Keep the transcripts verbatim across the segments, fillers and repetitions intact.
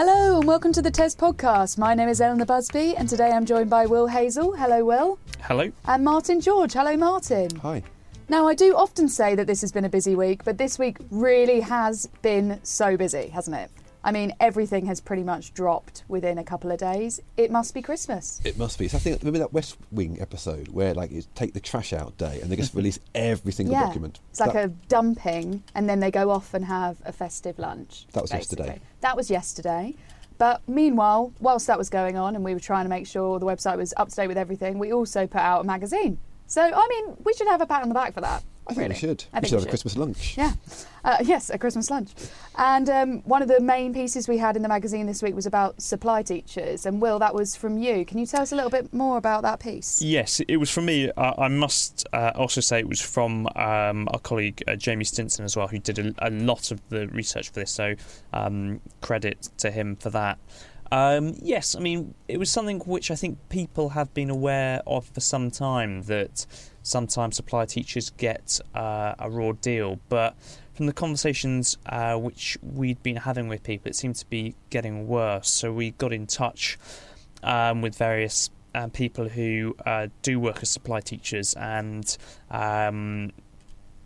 Hello and welcome to the Tes Podcast. My name is Eleanor Busby and today I'm joined by Will Hazel. Hello, Will. Hello. And Martin George. Hello, Martin. Hi. Now, I do often say that this has been a busy week, but this week really has been so busy, hasn't it? I mean, everything has pretty much dropped within a couple of days. It must be Christmas. It must be. So I think, remember that West Wing episode where, like, it's take the trash out day and they just release every single yeah. document? It's like that, a dumping, and then they go off and have a festive lunch. That was basically. yesterday. That was yesterday. But meanwhile, whilst that was going on and we were trying to make sure the website was up to date with everything, we also put out a magazine. So, I mean, we should have a pat on the back for that. I think really. we should. I we think should have should. a Christmas lunch. Yeah. Uh, yes, a Christmas lunch. And um, one of the main pieces we had in the magazine this week was about supply teachers. And Will, that was from you. Can you tell us a little bit more about that piece? Yes, it was from me. Uh, I must uh, also say it was from um, our colleague uh, Jamie Stinson as well, who did a, a lot of the research for this. So um, credit to him for that. Um, yes, I mean, it was something which I think people have been aware of for some time, that sometimes supply teachers get uh, a raw deal. But from the conversations uh, which we'd been having with people, it seemed to be getting worse. So we got in touch um, with various uh, people who uh, do work as supply teachers, and um,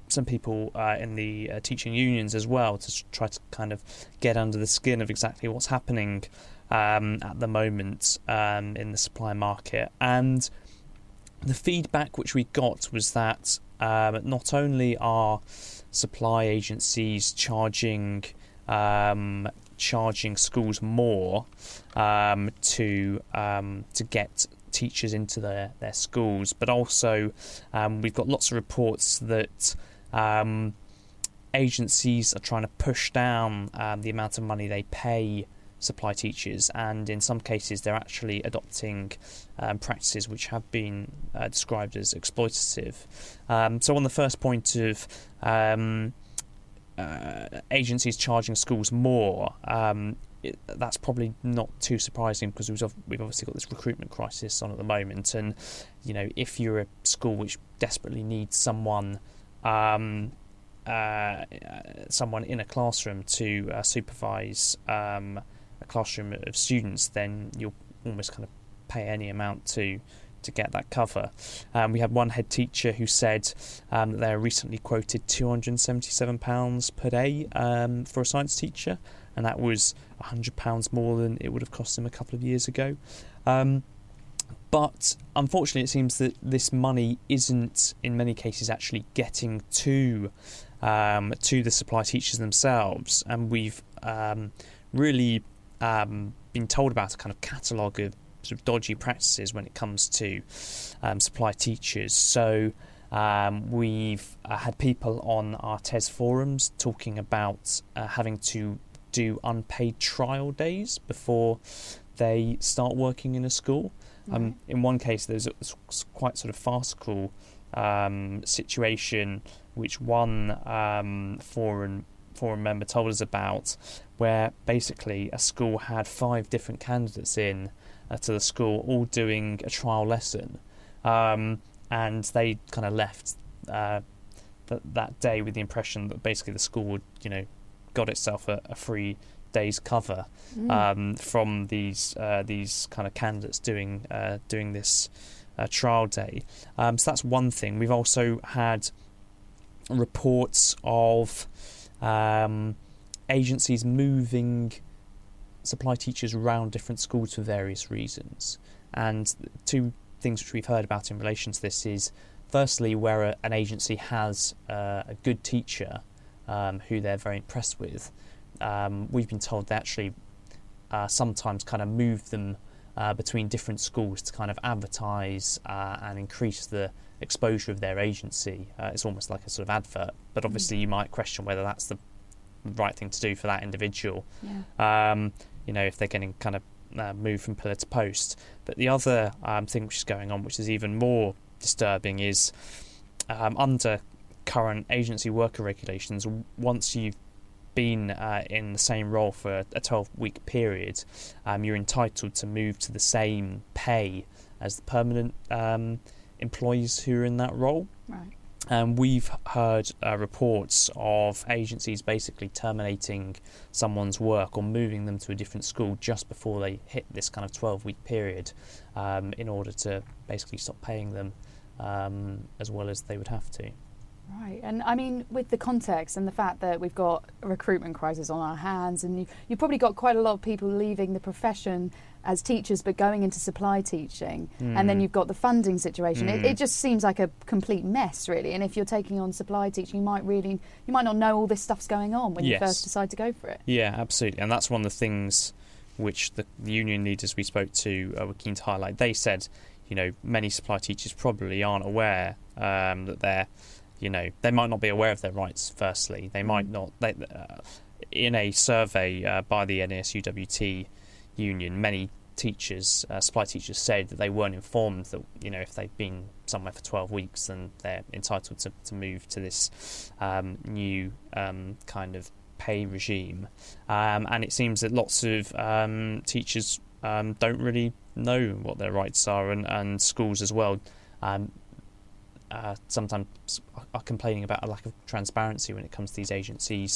some people uh, in the uh, teaching unions as well, to try to kind of get under the skin of exactly what's happening Um, at the moment um, in the supply market. And the feedback which we got was that um, not only are supply agencies charging um, charging schools more um, to um, to get teachers into their, their schools, but also um, we've got lots of reports that um, agencies are trying to push down um, the amount of money they pay supply teachers, and in some cases they're actually adopting um, practices which have been uh, described as exploitative. Um, so on the first point of um, uh, agencies charging schools more, um, it, that's probably not too surprising, because we've, we've obviously got this recruitment crisis on at the moment, and you know, if you're a school which desperately needs someone um, uh, someone in a classroom to uh, supervise um a classroom of students, then you'll almost kind of pay any amount to to get that cover. Um, we had one head teacher who said um, that they were recently quoted two hundred seventy-seven pounds per day um, for a science teacher, and that was one hundred pounds more than it would have cost them a couple of years ago. Um, but unfortunately, it seems that this money isn't, in many cases, actually getting to um, to the supply teachers themselves, and we've um, really Um, been told about a kind of catalogue of sort of dodgy practices when it comes to um, supply teachers. So um, we've uh, had people on our Tes forums talking about uh, having to do unpaid trial days before they start working in a school. Mm-hmm. Um, in one case, there's a quite sort of farcical um, situation which one um, forum forum member told us about, where basically a school had five different candidates in uh, to the school, all doing a trial lesson, um, and they kind of left uh, th- that day with the impression that basically the school would, you know, got itself a, a free day's cover mm. um, from these uh, these kind of candidates doing uh, doing this uh, trial day. Um, so that's one thing. We've also had reports of Um, agencies moving supply teachers around different schools for various reasons. And two things which we've heard about in relation to this is, firstly, where a, an agency has uh, a good teacher um, who they're very impressed with, um, we've been told they actually uh, sometimes kind of move them uh, between different schools to kind of advertise uh, and increase the exposure of their agency. Uh, it's almost like a sort of advert, but obviously you might question whether that's the right thing to do for that individual. Yeah. Um, you know, if they're getting kind of uh, moved from pillar to post. But the other um, thing which is going on, which is even more disturbing, is um, under current agency worker regulations, once you've been uh, in the same role for a twelve-week period, um, you're entitled to move to the same pay as the permanent um employees who are in that role. Right. Um, we've heard uh, reports of agencies basically terminating someone's work or moving them to a different school just before they hit this kind of twelve-week period um, in order to basically stop paying them um, as well as they would have to. Right, and I mean, with the context and the fact that we've got a recruitment crisis on our hands, and you, you've probably got quite a lot of people leaving the profession as teachers but going into supply teaching, mm. and then you've got the funding situation. Mm. It, it just seems like a complete mess, really. And if you're taking on supply teaching, you might really, you might not know all this stuff's going on when yes. you first decide to go for it. Yeah, absolutely, and that's one of the things which the, the union leaders we spoke to uh, were keen to highlight. They said, you know, many supply teachers probably aren't aware um, that they're You know, they might not be aware of their rights, firstly. They might not... They, uh, in a survey uh, by the NASUWT union, many teachers, uh, supply teachers, said that they weren't informed that, you know, if they've been somewhere for twelve weeks, then they're entitled to, to move to this um, new um, kind of pay regime. Um, and it seems that lots of um, teachers um, don't really know what their rights are, and, and schools as well um Uh, sometimes are complaining about a lack of transparency when it comes to these agencies,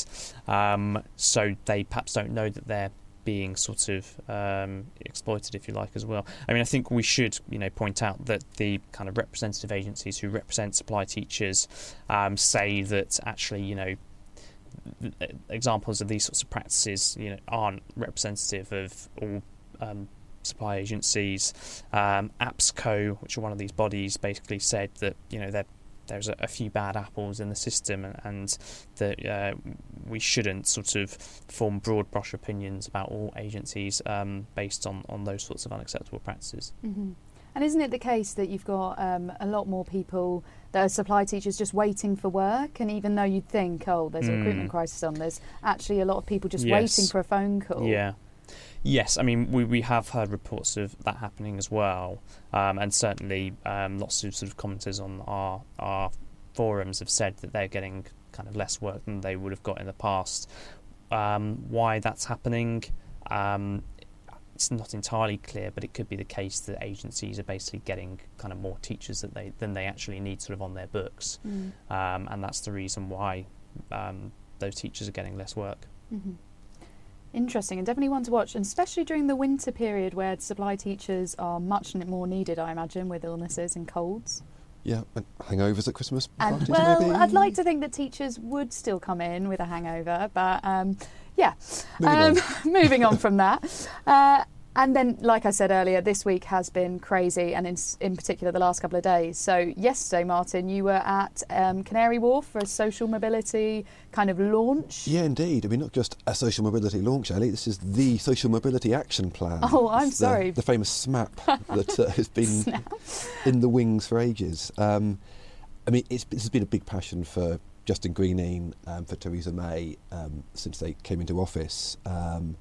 um, so they perhaps don't know that they're being sort of um, exploited, if you like, as well. I mean, I think we should, you know, point out that the kind of representative agencies who represent supply teachers um, say that actually, you know, examples of these sorts of practices, you know, aren't representative of all Um, supply agencies. um, APSCo, which are one of these bodies, basically said that, you know, that there's a, a few bad apples in the system, and, and that uh, we shouldn't sort of form broad brush opinions about all agencies um, based on, on those sorts of unacceptable practices. Mm-hmm. And isn't it the case that you've got um, a lot more people that are supply teachers just waiting for work? And even though you'd think, oh, there's a mm. recruitment crisis on, there's actually a lot of people just yes. waiting for a phone call. Yeah. Yes, I mean, we, we have heard reports of that happening as well, um, and certainly um, lots of sort of commenters on our our forums have said that they're getting kind of less work than they would have got in the past. Um, why that's happening, um, it's not entirely clear, but it could be the case that agencies are basically getting kind of more teachers that they than they actually need sort of on their books, mm. um, and that's the reason why um, those teachers are getting less work. Mm-hmm. Interesting, and definitely one to watch, and especially during the winter period where supply teachers are much more needed, I imagine, with illnesses and colds. Yeah, and hangovers at Christmas parties, and, well, maybe. I'd like to think that teachers would still come in with a hangover, but um, yeah. Moving um, on. Moving on from that. Uh, and then, like I said earlier, this week has been crazy, and in, in particular the last couple of days. So yesterday, Martin, you were at um, Canary Wharf for a social mobility kind of launch. Yeah, indeed. I mean, not just a social mobility launch, Ellie. This is the Social Mobility Action Plan. Oh, I'm it's sorry. The, the famous SMAP that uh, has been Snap. in the wings for ages. Um, I mean, it's, this has been a big passion for Justin Greening, um, for Theresa May, um, since they came into office. Um,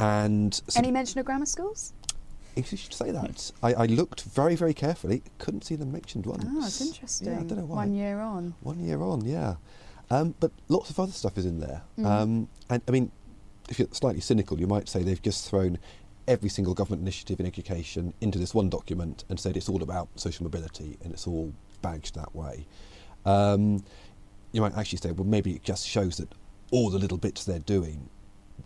and so any mention of grammar schools? If you should say that. I, I looked very, very carefully. Couldn't see them mentioned once. Oh, that's interesting. Yeah, I don't know why. One year on. One year on, yeah. Um, but lots of other stuff is in there. Mm. Um, and I mean, if you're slightly cynical, you might say they've just thrown every single government initiative in education into this one document and said it's all about social mobility and it's all badged that way. Um, you might actually say, well, maybe it just shows that all the little bits they're doing,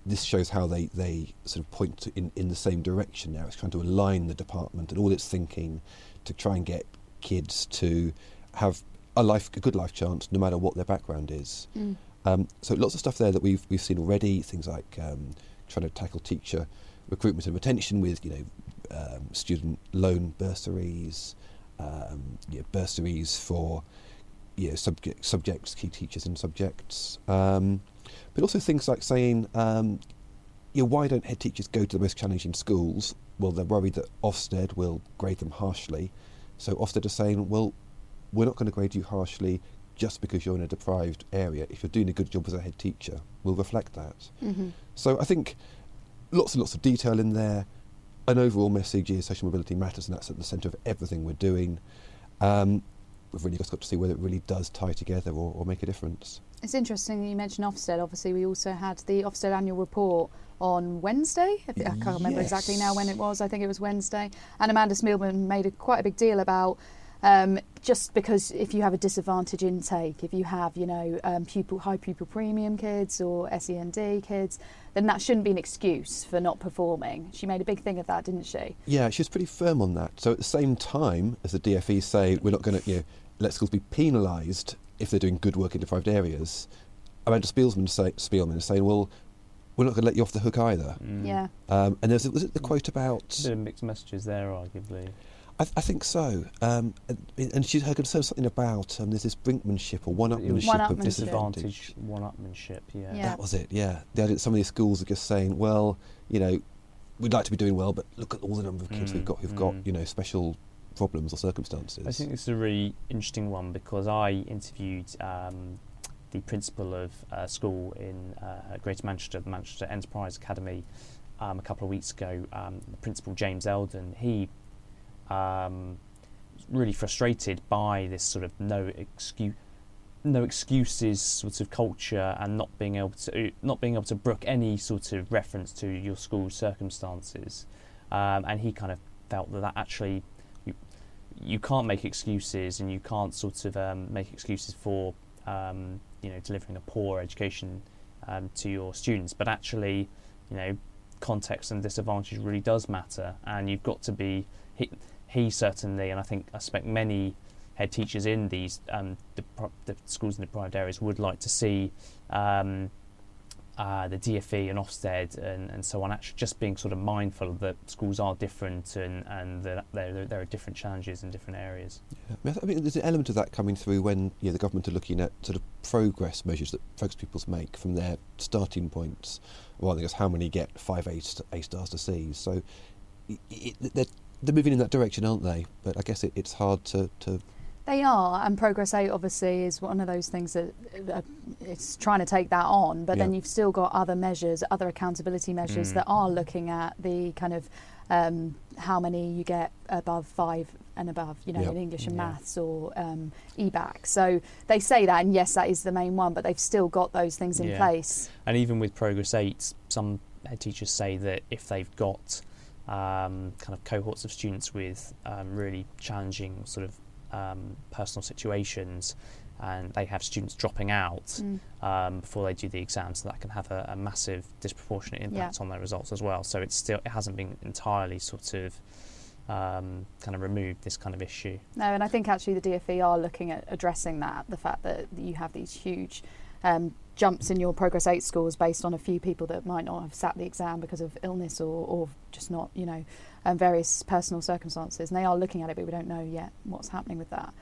this shows how they, they sort of point to in, in the same direction now. It's trying to align the department and all its thinking to try and get kids to have a life, a good life chance, no matter what their background is. Mm. Um, so lots of stuff there that we've we've seen already. Things like um, trying to tackle teacher recruitment and retention with, you know, um, student loan bursaries, um, you know, bursaries for, you know, subject, subjects, key teachers and subjects. Um, but also things like saying, um, you know, why don't head teachers go to the most challenging schools? Well, they're worried that Ofsted will grade them harshly. So Ofsted are saying, well, we're not going to grade you harshly just because you're in a deprived area. If you're doing a good job as a head teacher, we'll reflect that. Mm-hmm. So I think lots and lots of detail in there. An overall message is social mobility matters, and that's at the centre of everything we're doing. Um, we've really just got to see whether it really does tie together or, or make a difference. It's interesting that you mentioned Ofsted. Obviously, we also had the Ofsted annual report on Wednesday. I can't yes. remember exactly now when it was. I think it was Wednesday. And Amanda Spielman made a, quite a big deal about Um, just because if you have a disadvantage intake, if you have, you know, um, pupil, high pupil premium kids or S E N D kids, then that shouldn't be an excuse for not performing. She made a big thing of that, didn't she? Yeah, she was pretty firm on that. So at the same time as the D f E say, we're not going to, you know, let schools be penalised if they're doing good work in deprived areas, Amanda Spielman, say, Spielman is saying, well, we're not going to let you off the hook either. Mm. Yeah. Um, and there's, was it the quote about... A bit of mixed messages there, arguably. I, th- I think so, um, and, and she's her concern something about um, there's this brinkmanship or one-upmanship, one-upmanship of disadvantage. One-upmanship, yeah. yeah. That was it, yeah. The idea that some of these schools are just saying, well, you know, we'd like to be doing well, but look at all the number of kids mm, we've got who've mm. got, you know, special problems or circumstances. I think this is a really interesting one because I interviewed um, the principal of a school in uh, Greater Manchester, the Manchester Enterprise Academy, um, a couple of weeks ago. Um, the principal, James Eldon, he... Um, really frustrated by this sort of no excuse, no excuses sort of culture, and not being able to not being able to brook any sort of reference to your school circumstances, um, and he kind of felt that that actually you, you can't make excuses, and you can't sort of um, make excuses for um, you know delivering a poor education um, to your students, but actually you know context and disadvantage really does matter, and you've got to be He, he certainly, and I think I suspect many head teachers in these um, depri- the schools in deprived areas would like to see um, uh, the D f E and Ofsted and, and so on actually just being sort of mindful that schools are different and, and that there, there are different challenges in different areas. Yeah. I mean, there's an element of that coming through when you know, the government are looking at sort of progress measures that focused pupils make from their starting points, rather than just how many get five A, A stars to C's. So it, it, they're They're moving in that direction, aren't they? But I guess it, it's hard to, to... They are, and Progress eight obviously is one of those things that uh, it's trying to take that on, but yeah. then you've still got other measures, other accountability measures mm. that are looking at the kind of um, how many you get above five and above, you know, yeah. in English and yeah. maths or um, E B A C. So they say that, and yes, that is the main one, but they've still got those things in yeah. place. And even with Progress eight, some head teachers say that if they've got... Um, kind of cohorts of students with um, really challenging sort of um, personal situations, and they have students dropping out mm. um, before they do the exams, so that can have a, a massive disproportionate impact yeah. on their results as well. So it's still it hasn't been entirely sort of um, kind of removed this kind of issue. No, and I think actually the D f E are looking at addressing that, the fact that you have these huge um, jumps in your Progress eight scores based on a few people that might not have sat the exam because of illness or, or just not, you know, um, various personal circumstances. And they are looking at it, but we don't know yet what's happening with that.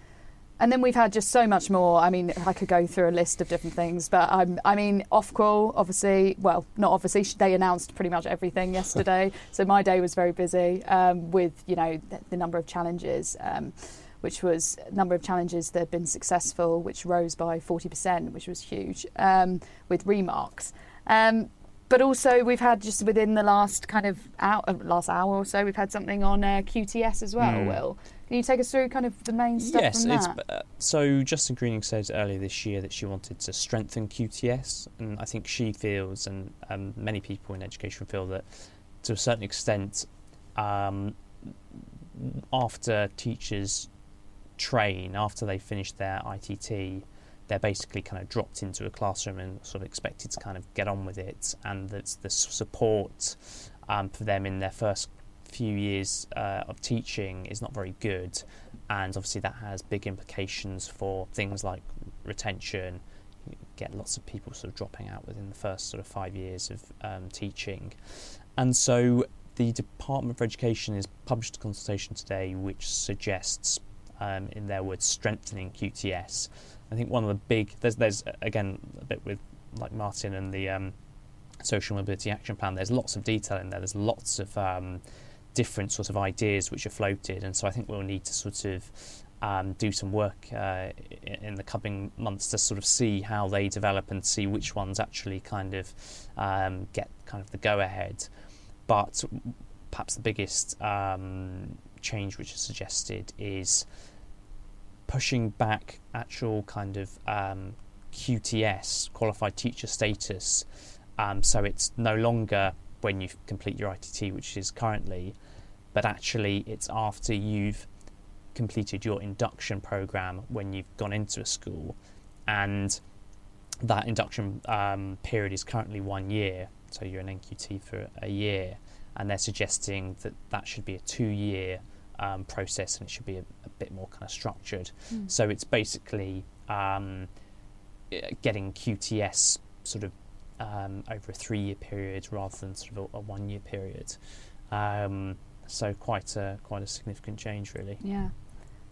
And then we've had just so much more. I mean, I could go through a list of different things, but um, I mean, Ofqual, obviously, well, not obviously, they announced pretty much everything yesterday. So my day was very busy um, with, you know, the, the number of challenges. Um, which was a number of challenges that had been successful, which rose by forty percent, which was huge, um, with remarks. Um, but also we've had just within the last kind of hour, last hour or so, we've had something on uh, Q T S as well, mm. Will. Can you take us through kind of the main stuff yes, from that? Yes, uh, so Justin Greening said earlier this year that she wanted to strengthen Q T S, and I think she feels, and um, many people in education feel that to a certain extent, um, after teachers... train after they finish their I T T, they're basically kind of dropped into a classroom and sort of expected to kind of get on with it, and that's the support um, for them in their first few years uh, of teaching is not very good, and obviously that has big implications for things like retention. You get lots of people sort of dropping out within the first sort of five years of um, teaching, and so the Department for Education has published a consultation today which suggests Um, in their words, strengthening Q T S. I think one of the big there's there's again a bit with like Martin and the um, Social Mobility Action Plan. There's lots of detail in there. There's lots of um, different sort of ideas which are floated, and so I think we'll need to sort of um, do some work uh, in the coming months to sort of see how they develop and see which ones actually kind of um, get kind of the go ahead. But perhaps the biggest um, change which is suggested is pushing back actual kind of um, Q T S, qualified teacher status, um, so it's no longer when you complete your I T T, which is currently, but actually it's after you've completed your induction program when you've gone into a school, and that induction um, period is currently one year, so you're an N Q T for a year, and they're suggesting that that should be a two-year um, process, and it should be a, a bit more kind of structured. Mm. So it's basically um, getting Q T S sort of um, over a three-year period rather than sort of a, a one-year period. Um, so quite a quite a significant change, really. Yeah.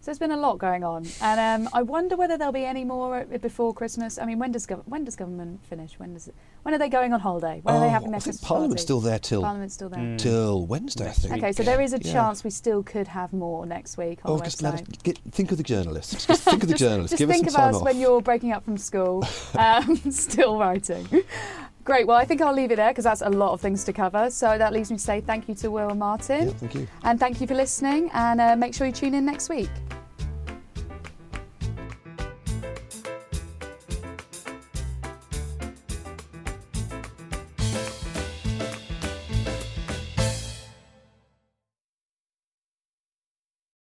So there's been a lot going on, and um, I wonder whether there'll be any more before Christmas. I mean, when does gov- when does government finish? When does it, when are they going on holiday? When oh, are they having their I think Christmas Parliament's party? still there till Parliament's still there mm. till Wednesday, I think. Okay, so there is a yeah. chance we still could have more next week on oh, the website. Just let us get, think of the journalists. Just think of the journalists. Just, just Give us some time off. Think of us when you're breaking up from school, um, still writing. Great. Well, I think I'll leave it there because that's a lot of things to cover. So that leaves me to say thank you to Will and Martin. Yeah, thank you. And thank you for listening. And uh, make sure you tune in next week.